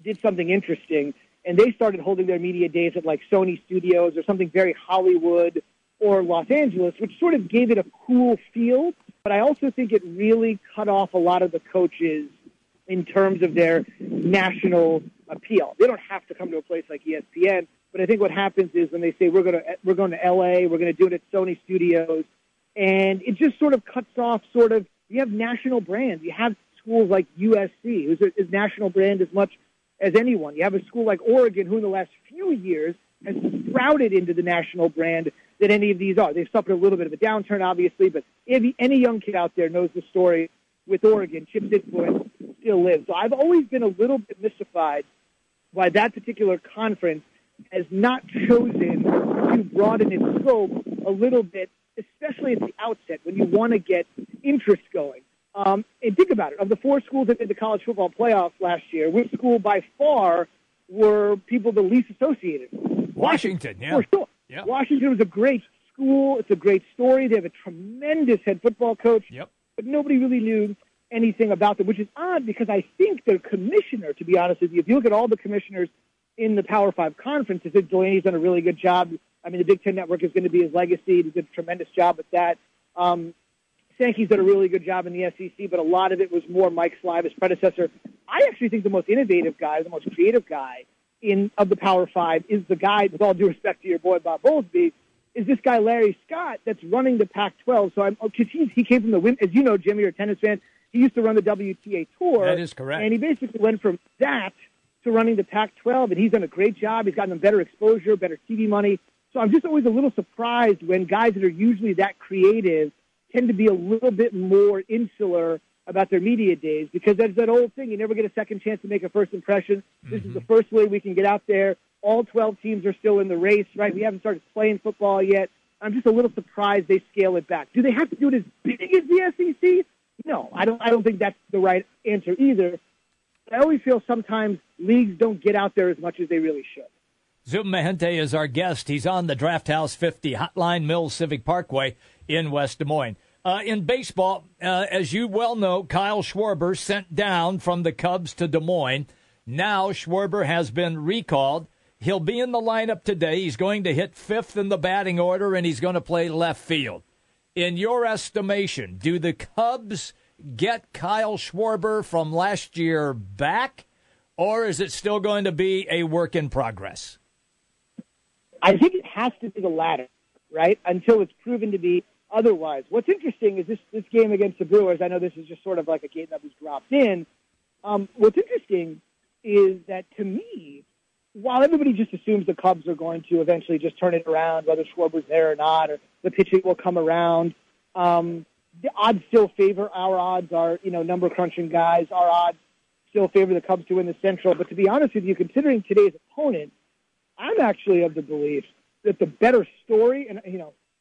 did something interesting, and they started holding their media days at, like, Sony Studios or something very Hollywood or Los Angeles, which sort of gave it a cool feel. But I also think it really cut off a lot of the coaches in terms of their national appeal. They don't have to come to a place like ESPN, but I think what happens is when they say, we're going to L.A., we're going to do it at Sony Studios, and it just sort of cuts off sort of – you have national brands. You have – schools like USC, who's a national brand as much as anyone. You have a school like Oregon, who in the last few years has sprouted into the national brand that any of these are. They've suffered a little bit of a downturn, obviously, but if any young kid out there knows the story with Oregon, Chip's influence still lives. So I've always been a little bit mystified why that particular conference has not chosen to broaden its scope a little bit, especially at the outset when you want to get interest going. And think about it. Of the four schools that did the college football playoff last year, which school by far were people the least associated with? Washington, yeah. For sure. Yep. Washington was a great school. It's a great story. They have a tremendous head football coach. Yep. But nobody really knew anything about them, which is odd because I think their commissioner, to be honest with you, if you look at all the commissioners in the Power 5 conference, I think Delaney's done a really good job. I mean, the Big Ten Network is going to be his legacy. He did a tremendous job with that. Sankey's done a really good job in the SEC, but a lot of it was more Mike Slive, his predecessor. I actually think the most innovative guy, the most creative guy of the Power Five is the guy, with all due respect to your boy Bob Bowlesby, is this guy Larry Scott that's running the Pac-12. So he came from the, as you know, Jim, you're a tennis fan, he used to run the WTA Tour. That is correct. And he basically went from that to running the Pac-12, and he's done a great job. He's gotten them better exposure, better TV money. So I'm just always a little surprised when guys that are usually that creative tend to be a little bit more insular about their media days because that's that old thing. You never get a second chance to make a first impression. This is the first way we can get out there. All 12 teams are still in the race, right? We haven't started playing football yet. I'm just a little surprised they scale it back. Do they have to do it as big as the SEC? No, I don't think that's the right answer either. I always feel sometimes leagues don't get out there as much as they really should. Zubin Mehenti is our guest. He's on the Draft House 50 Hotline, Mills Civic Parkway in West Des Moines. In baseball, as you well know, Kyle Schwarber sent down from the Cubs to Des Moines. Now Schwarber has been recalled. He'll be in the lineup today. He's going to hit fifth in the batting order, and he's going to play left field. In your estimation, do the Cubs get Kyle Schwarber from last year back, or is it still going to be a work in progress? I think it has to be the latter, right, until it's proven to be otherwise. What's interesting is this game against the Brewers. I know this is just sort of like a game that was dropped in. What's interesting is that, to me, while everybody just assumes the Cubs are going to eventually just turn it around, whether Schwarber's there or not, or the pitching will come around, the odds still favor. Our odds are, number crunching guys. Our odds still favor the Cubs to win the Central. But to be honest with you, considering today's opponent, I'm actually of the belief that the better story, and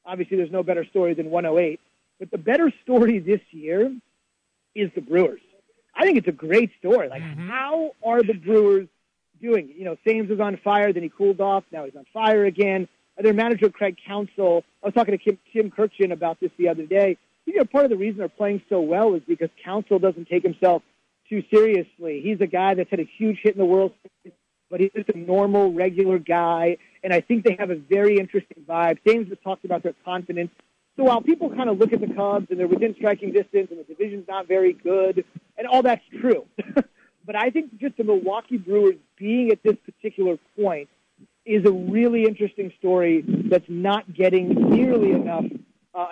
obviously there's no better story than 108, but the better story this year is the Brewers. I think it's a great story. Like, how are the Brewers doing? Thames was on fire, then he cooled off. Now he's on fire again. Their manager, Craig Counsell, I was talking to Kim Kirchin about this the other day. Part of the reason they're playing so well is because Counsell doesn't take himself too seriously. He's a guy that's had a huge hit in the World Series, but he's just a normal, regular guy, and I think they have a very interesting vibe. Thames has talked about their confidence. So while people kind of look at the Cubs and they're within striking distance and the division's not very good, and all that's true, but I think just the Milwaukee Brewers being at this particular point is a really interesting story that's not getting nearly enough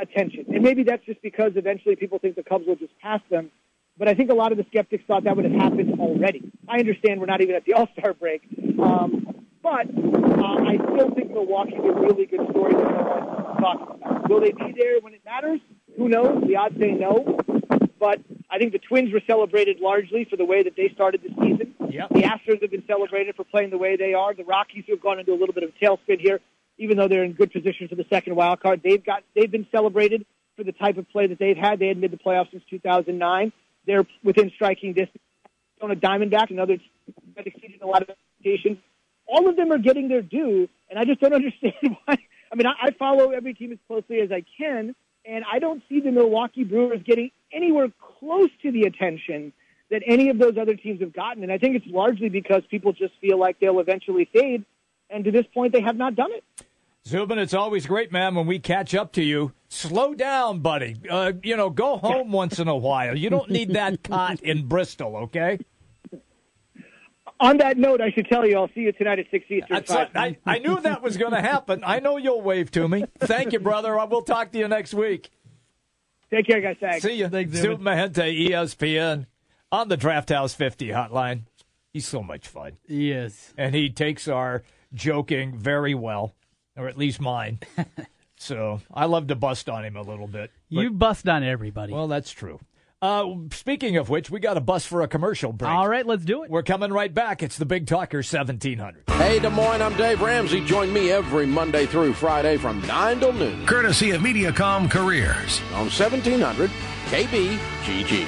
attention. And maybe that's just because eventually people think the Cubs will just pass them, but I think a lot of the skeptics thought that would have happened already. I understand we're not even at the All-Star break, but I still think Milwaukee is a really good story that no one's talking about. Will they be there when it matters? Who knows? The odds say no. But I think the Twins were celebrated largely for the way that they started the season. Yep. The Astros have been celebrated for playing the way they are. The Rockies, who have gone into a little bit of a tailspin here, even though they're in good position for the second wild card, they've been celebrated for the type of play that they've had. They hadn't made the playoffs since 2009. They're within striking distance. On a Diamondback, another team that exceeded a lot of expectations. All of them are getting their due, and I just don't understand why. I mean, I follow every team as closely as I can, and I don't see the Milwaukee Brewers getting anywhere close to the attention that any of those other teams have gotten. And I think it's largely because people just feel like they'll eventually fade. And to this point, they have not done it. Zubin, it's always great, man, when we catch up to you. Slow down, buddy. Go home once in a while. You don't need that cot in Bristol, okay? On that note, I should tell you, I'll see you tonight at 6 Eastern. I knew that was going to happen. I know you'll wave to me. Thank you, brother. I will talk to you next week. Take care, guys. Thanks. See you. Thanks, Zubin Mehenti, ESPN, on the Draft House 50 Hotline. He's so much fun. He is. And he takes our joking very well. Or at least mine. So I love to bust on him a little bit. You bust on everybody. Well, that's true. Speaking of which, we got a bust for a commercial break. All right, let's do it. We're coming right back. It's the Big Talker 1700. Hey, Des Moines, I'm Dave Ramsey. Join me every Monday through Friday from 9 till noon. Courtesy of Mediacom Careers. On 1700 KBGG.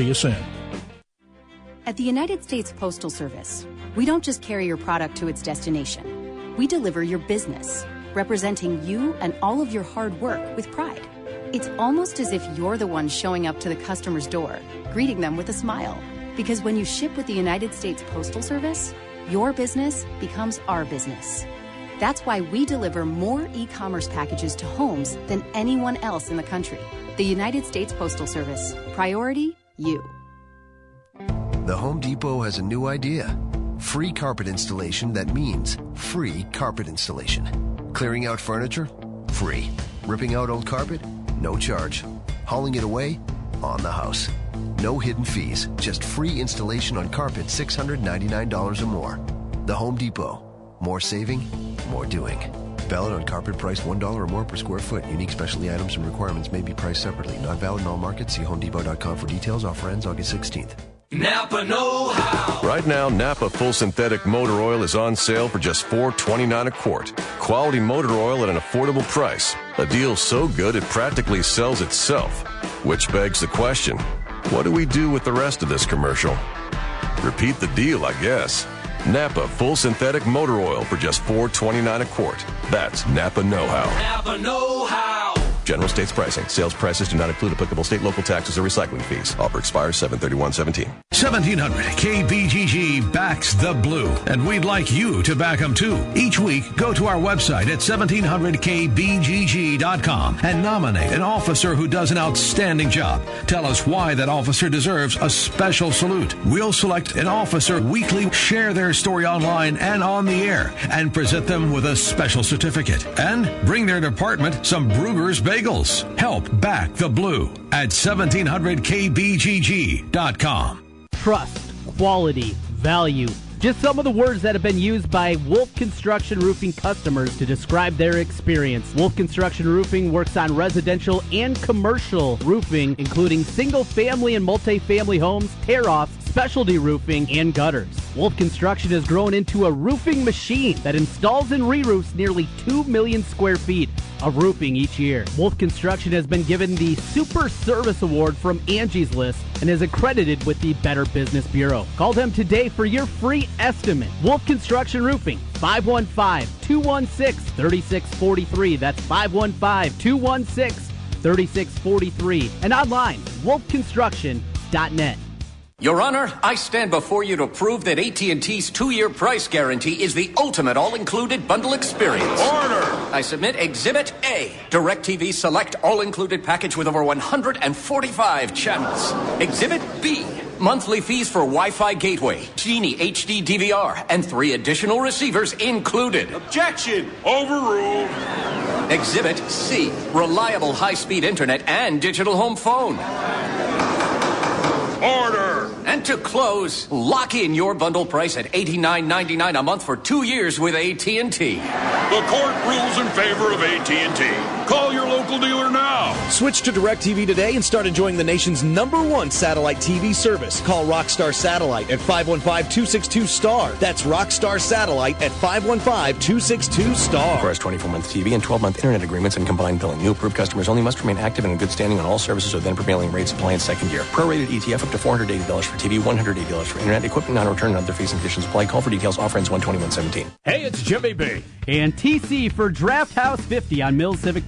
you soon. At the United States Postal Service, we don't just carry your product to its destination. We deliver your business, representing you and all of your hard work with pride. It's almost as if you're the one showing up to the customer's door, greeting them with a smile. Because when you ship with the United States Postal Service, your business becomes our business. That's why we deliver more e-commerce packages to homes than anyone else in the country. The United States Postal Service. Priority. You. The Home Depot has a new idea. Free carpet installation that means free carpet installation. Clearing out furniture? Free. Ripping out old carpet? No charge. Hauling it away? on the house. No hidden fees, just free installation on carpet $699 or more. The Home Depot. More saving, more doing. Valid on carpet price $1 or more per square foot. Unique specialty items and requirements may be priced separately. Not valid in all markets. See HomeDepot.com for details. Offer ends August 16th. Napa know-how. Right now, Napa full synthetic motor oil is on sale for just $4.29 a quart. Quality motor oil at an affordable price. A deal so good it practically sells itself. Which begs the question, what do we do with the rest of this commercial? Repeat the deal, I guess. Napa full synthetic motor oil for just $4.29 a quart. That's Napa know-how. Napa know-how. General states pricing. Sales prices do not include applicable state, local taxes, or recycling fees. Offer expires 7/31/17. 1700 KBGG backs the blue, and we'd like you to back them too. Each week, go to our website at 1700kbgg.com and nominate an officer who does an outstanding job. Tell us why that officer deserves a special salute. We'll select an officer weekly, share their story online and on the air, and present them with a special certificate. And bring their department some Brugger's Bagels. Help back the blue at 1700kbgg.com. Trust, quality, value. Just some of the words that have been used by Wolf Construction Roofing customers to describe their experience. Wolf Construction Roofing works on residential and commercial roofing, including single-family and multi-family homes, tear-offs, specialty roofing, and gutters. Wolf Construction has grown into a roofing machine that installs and re-roofs nearly 2 million square feet of roofing each year. Wolf Construction has been given the Super Service Award from Angie's List and is accredited with the Better Business Bureau. Call them today for your free estimate. Wolf Construction Roofing, 515-216-3643. That's 515-216-3643. And online, wolfconstruction.net. Your Honor, I stand before you to prove that AT&T's two-year price guarantee is the ultimate all-included bundle experience. Order! I submit Exhibit A, DirecTV Select all-included package with over 145 channels. Exhibit B, monthly fees for Wi-Fi gateway, Genie HD DVR, and 3 additional receivers included. Objection! Overruled. Exhibit C, reliable high-speed internet and digital home phone. Order! And to close, lock in your bundle price at $89.99 a month for 2 years with AT&T. The court rules in favor of AT&T. Call your local dealer now. Switch to DirecTV today and start enjoying the nation's #1 satellite TV service. Call Rockstar Satellite at 515-262-STAR. That's Rockstar Satellite at 515-262-STAR. Requires 24-month TV and 12-month internet agreements and combined billing. New approved customers only must remain active and in good standing on all services with then prevailing rates applying second year. Prorated ETF up to $480 for TV, $180 for internet, equipment non-return, and other fees and conditions apply. Call for details. Offer ends 1/21/17. Hey, it's Jimmy B. and TC for Draft House 50 on Mills Civic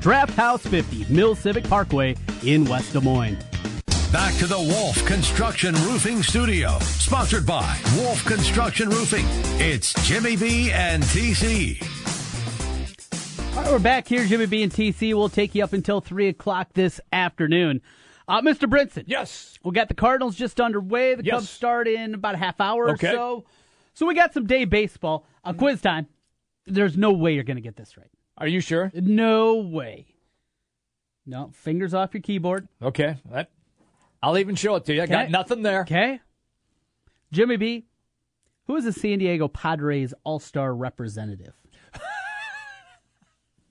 Draft House 50, Mill Civic Parkway in West Des Moines. Back to the Wolf Construction Roofing Studio, sponsored by Wolf Construction Roofing. It's Jimmy B and TC. All right, we're back here, Jimmy B and TC. We'll take you up until 3 o'clock this afternoon. Mr. Brinson. Yes. We got the Cardinals just underway. The Cubs start in about a half hour or so. So we got some day baseball. Quiz time. There's no way you're going to get this right. Are you sure? No way. No, fingers off your keyboard. Okay. I'll even show it to you. I got nothing there. Okay. Jimmy B, who is the San Diego Padres All-Star representative?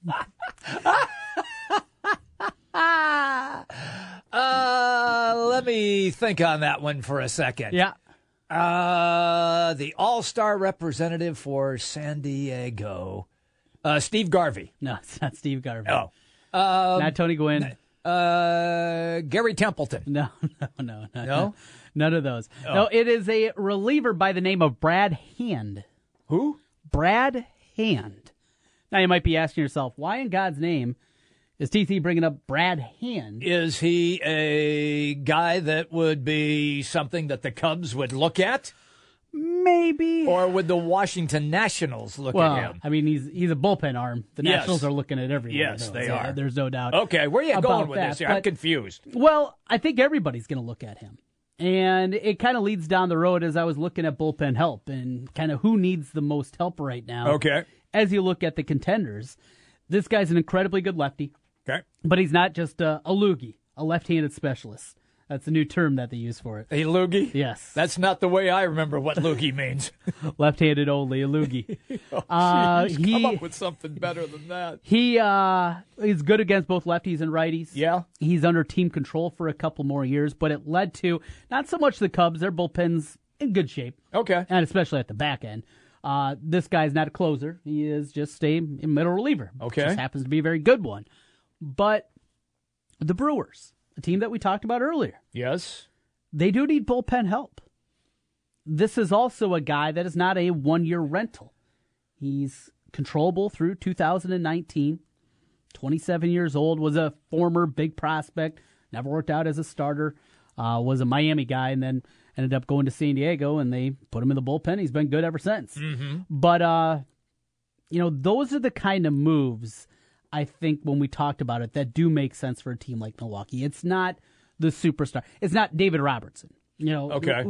Let me think on that one for a second. Yeah. The all-star representative for San Diego. Steve Garvey. No, it's not Steve Garvey. Oh. Not Tony Gwynn. Gary Templeton. No. None of those. Oh. No, it is a reliever by the name of Brad Hand. Who? Brad Hand. Now, you might be asking yourself, why in God's name Is TC bringing up Brad Hand? Is he a guy that would be something that the Cubs would look at? Maybe. Or would the Washington Nationals look at him? I mean, he's a bullpen arm. The Nationals are looking at everyone. Yes, they are. There's no doubt. Okay, where are you going with this here? I'm confused. Well, I think everybody's going to look at him. And it kind of leads down the road as I was looking at bullpen help and kind of who needs the most help right now. Okay. As you look at the contenders, this guy's an incredibly good lefty. Okay. But he's not just a loogie, a left-handed specialist. That's a new term that they use for it. A loogie? Yes. That's not the way I remember what loogie means. Left-handed only, a loogie. Come up with something better than that. He is good against both lefties and righties. Yeah. He's under team control for a couple more years, but it led to not so much the Cubs. Their bullpen's in good shape. Okay. And especially at the back end. This guy's not a closer. He is just a middle reliever. Okay. Just happens to be a very good one. But the Brewers, the team that we talked about earlier. Yes. They do need bullpen help. This is also a guy that is not a one-year rental. He's controllable through 2019, 27 years old, was a former big prospect, never worked out as a starter, was a Miami guy, and then ended up going to San Diego, and they put him in the bullpen. He's been good ever since. Mm-hmm. But, those are the kind of moves, I think, when we talked about it, that do make sense for a team like Milwaukee. It's not the superstar. It's not David Robertson.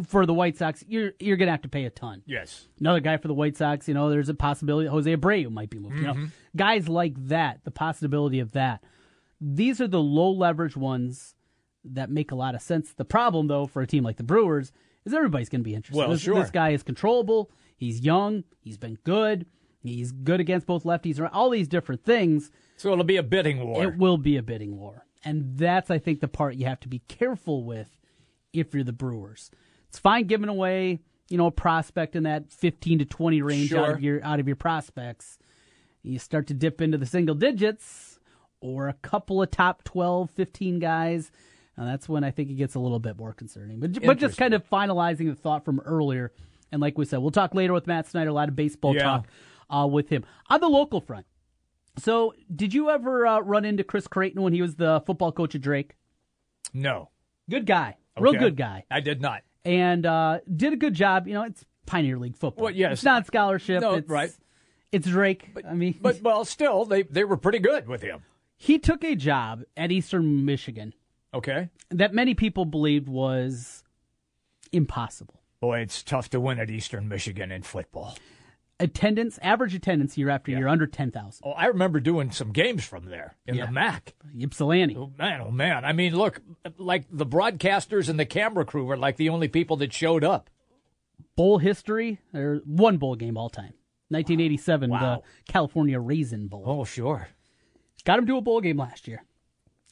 For the White Sox, you're going to have to pay a ton. Yes. Another guy for the White Sox, there's a possibility Jose Abreu might be moved. Mm-hmm. Guys like that, the possibility of that. These are the low-leverage ones that make a lot of sense. The problem, though, for a team like the Brewers is everybody's going to be interested. Well, sure. This guy is controllable. He's young. He's been good. He's good against both lefties and all these different things. So it'll be a bidding war. It will be a bidding war. And that's, I think, the part you have to be careful with if you're the Brewers. It's fine giving away, a prospect in that 15 to 20 range out of your prospects. You start to dip into the single digits or a couple of top 12, 15 guys. And that's when I think it gets a little bit more concerning. But just kind of finalizing the thought from earlier. And like we said, we'll talk later with Matt Snyder, a lot of baseball talk with him. On the local front, so did you ever run into Chris Creighton when he was the football coach at Drake? No. Good guy. Okay. Real good guy. I did not. And did a good job. It's Pioneer League football. Well, yes. It's not scholarship. No, right. It's Drake. Still, they were pretty good with him. He took a job at Eastern Michigan. Okay. That many people believed was impossible. Boy, it's tough to win at Eastern Michigan in football. Average attendance year after year, under 10,000. Oh, I remember doing some games from there in the MAC. Ypsilanti. Oh, man. I mean, look, like the broadcasters and the camera crew were like the only people that showed up. Bowl history, or one bowl game all time. 1987, the California Raisin Bowl. Oh, sure. Got him to a bowl game last year.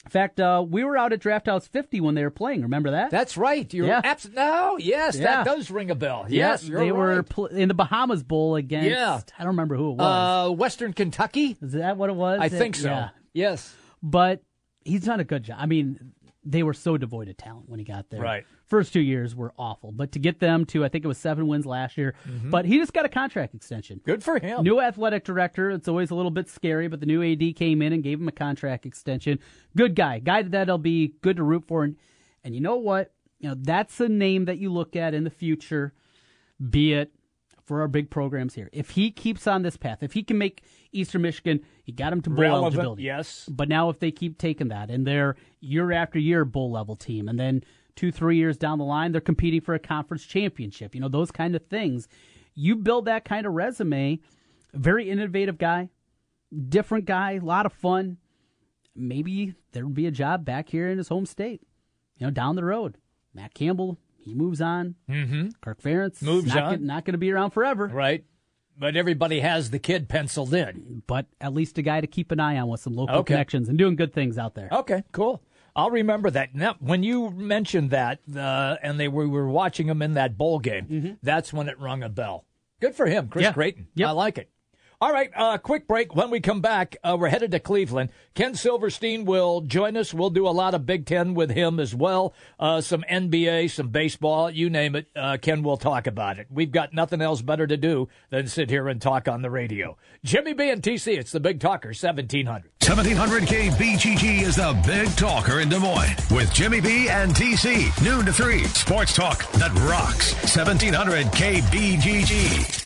In fact, we were out at Draft House 50 when they were playing. Remember that? That's right. You were absent. No, yes, that does ring a bell. Yes, you're they were in the Bahamas Bowl against, I don't remember who it was. Western Kentucky? Is that what it was? I think so. Yeah. Yes. But he's done a good job. I mean, they were so devoid of talent when he got there. Right. First 2 years were awful. But to get them to, I think it was 7 wins last year. Mm-hmm. But he just got a contract extension. Good for him. New athletic director. It's always a little bit scary, but the new AD came in and gave him a contract extension. Good guy. Guy that'll be good to root for. And you know what? That's a name that you look at in the future, be it for our big programs here. If he keeps on this path, if he can make Eastern Michigan, he got him to bowl eligibility. Yes. But now if they keep taking that and they're year after year bowl level team and then 2-3 years down the line, they're competing for a conference championship. Those kind of things. You build that kind of resume. Very innovative guy, different guy, a lot of fun. Maybe there would be a job back here in his home state. Down the road. Matt Campbell, he moves on. Mm-hmm. Kirk Ferentz moves on. Not going to be around forever, right? But everybody has the kid penciled in. But at least a guy to keep an eye on with some local connections and doing good things out there. Okay, cool. I'll remember that. Now, when you mentioned that, and we were watching him in that bowl game, mm-hmm. That's when it rung a bell. Good for him, Chris Creighton. Yep. I like it. All right, quick break. When we come back, we're headed to Cleveland. Ken Silverstein will join us. We'll do a lot of Big Ten with him as well. Some NBA, some baseball, you name it. Ken will talk about it. We've got nothing else better to do than sit here and talk on the radio. Jimmy B and TC, it's the Big Talker, 1700. 1700 KBGG is the Big Talker in Des Moines with Jimmy B and TC. Noon to 3, sports talk that rocks. 1700 KBGG.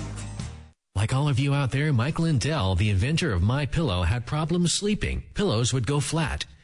Like all of you out there, Mike Lindell, the inventor of MyPillow, had problems sleeping. Pillows would go flat.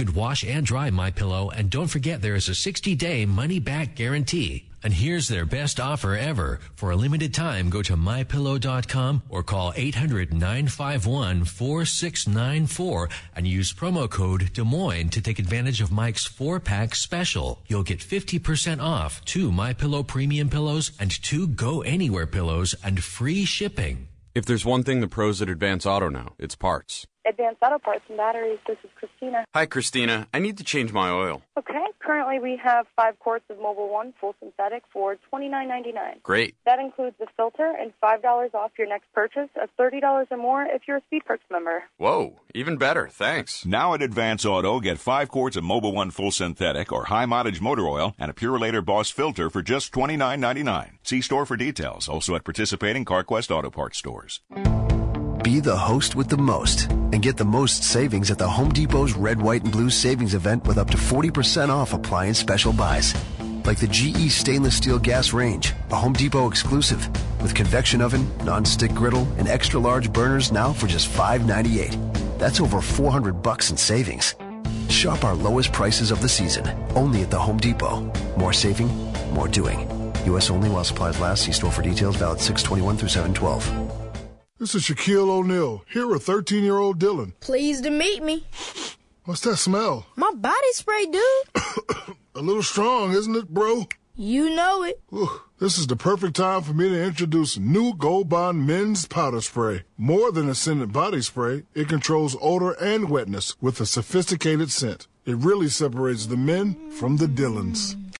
could wash and dry MyPillow, and don't forget there is a 60-day money-back guarantee. And here's their best offer ever. For a limited time, go to MyPillow.com or call 800-951-4694 and use promo code Des Moines to take advantage of Mike's 4-pack special. You'll get 50% off 2 MyPillow premium pillows and 2 Go Anywhere pillows and free shipping. If there's one thing the pros at Advance Auto know, it's parts. Advanced Auto Parts and Batteries, this is Christina. Hi, Christina. I need to change my oil. Okay. Currently, we have 5 quarts of Mobil 1 full synthetic for $29.99. Great. That includes the filter and $5 off your next purchase of $30 or more if you're a SpeedPerks member. Whoa, even better. Thanks. Now at Advance Auto, get 5 quarts of Mobil 1 full synthetic or high-mileage motor oil and a Purelator Boss filter for just $29.99. See store for details. Also at participating CarQuest Auto Parts stores. Be the host with the most and get the most savings at the Home Depot's Red, White, and Blue Savings Event with up to 40% off appliance special buys. Like the GE Stainless Steel Gas Range, a Home Depot exclusive, with convection oven, nonstick griddle, and extra-large burners now for just $5.98. That's over $400 in savings. Shop our lowest prices of the season, only at the Home Depot. More saving, more doing. U.S. only while supplies last. See store for details, valid 6/21 through 7/12. This is Shaquille O'Neal, here with 13-year-old Dylan. Pleased to meet me. What's that smell? My body spray, dude. A little strong, isn't it, bro? You know it. Ooh, this is the perfect time for me to introduce new Gold Bond Men's Powder Spray. More than a scented body spray, it controls odor and wetness with a sophisticated scent. It really separates the men from the Dylans.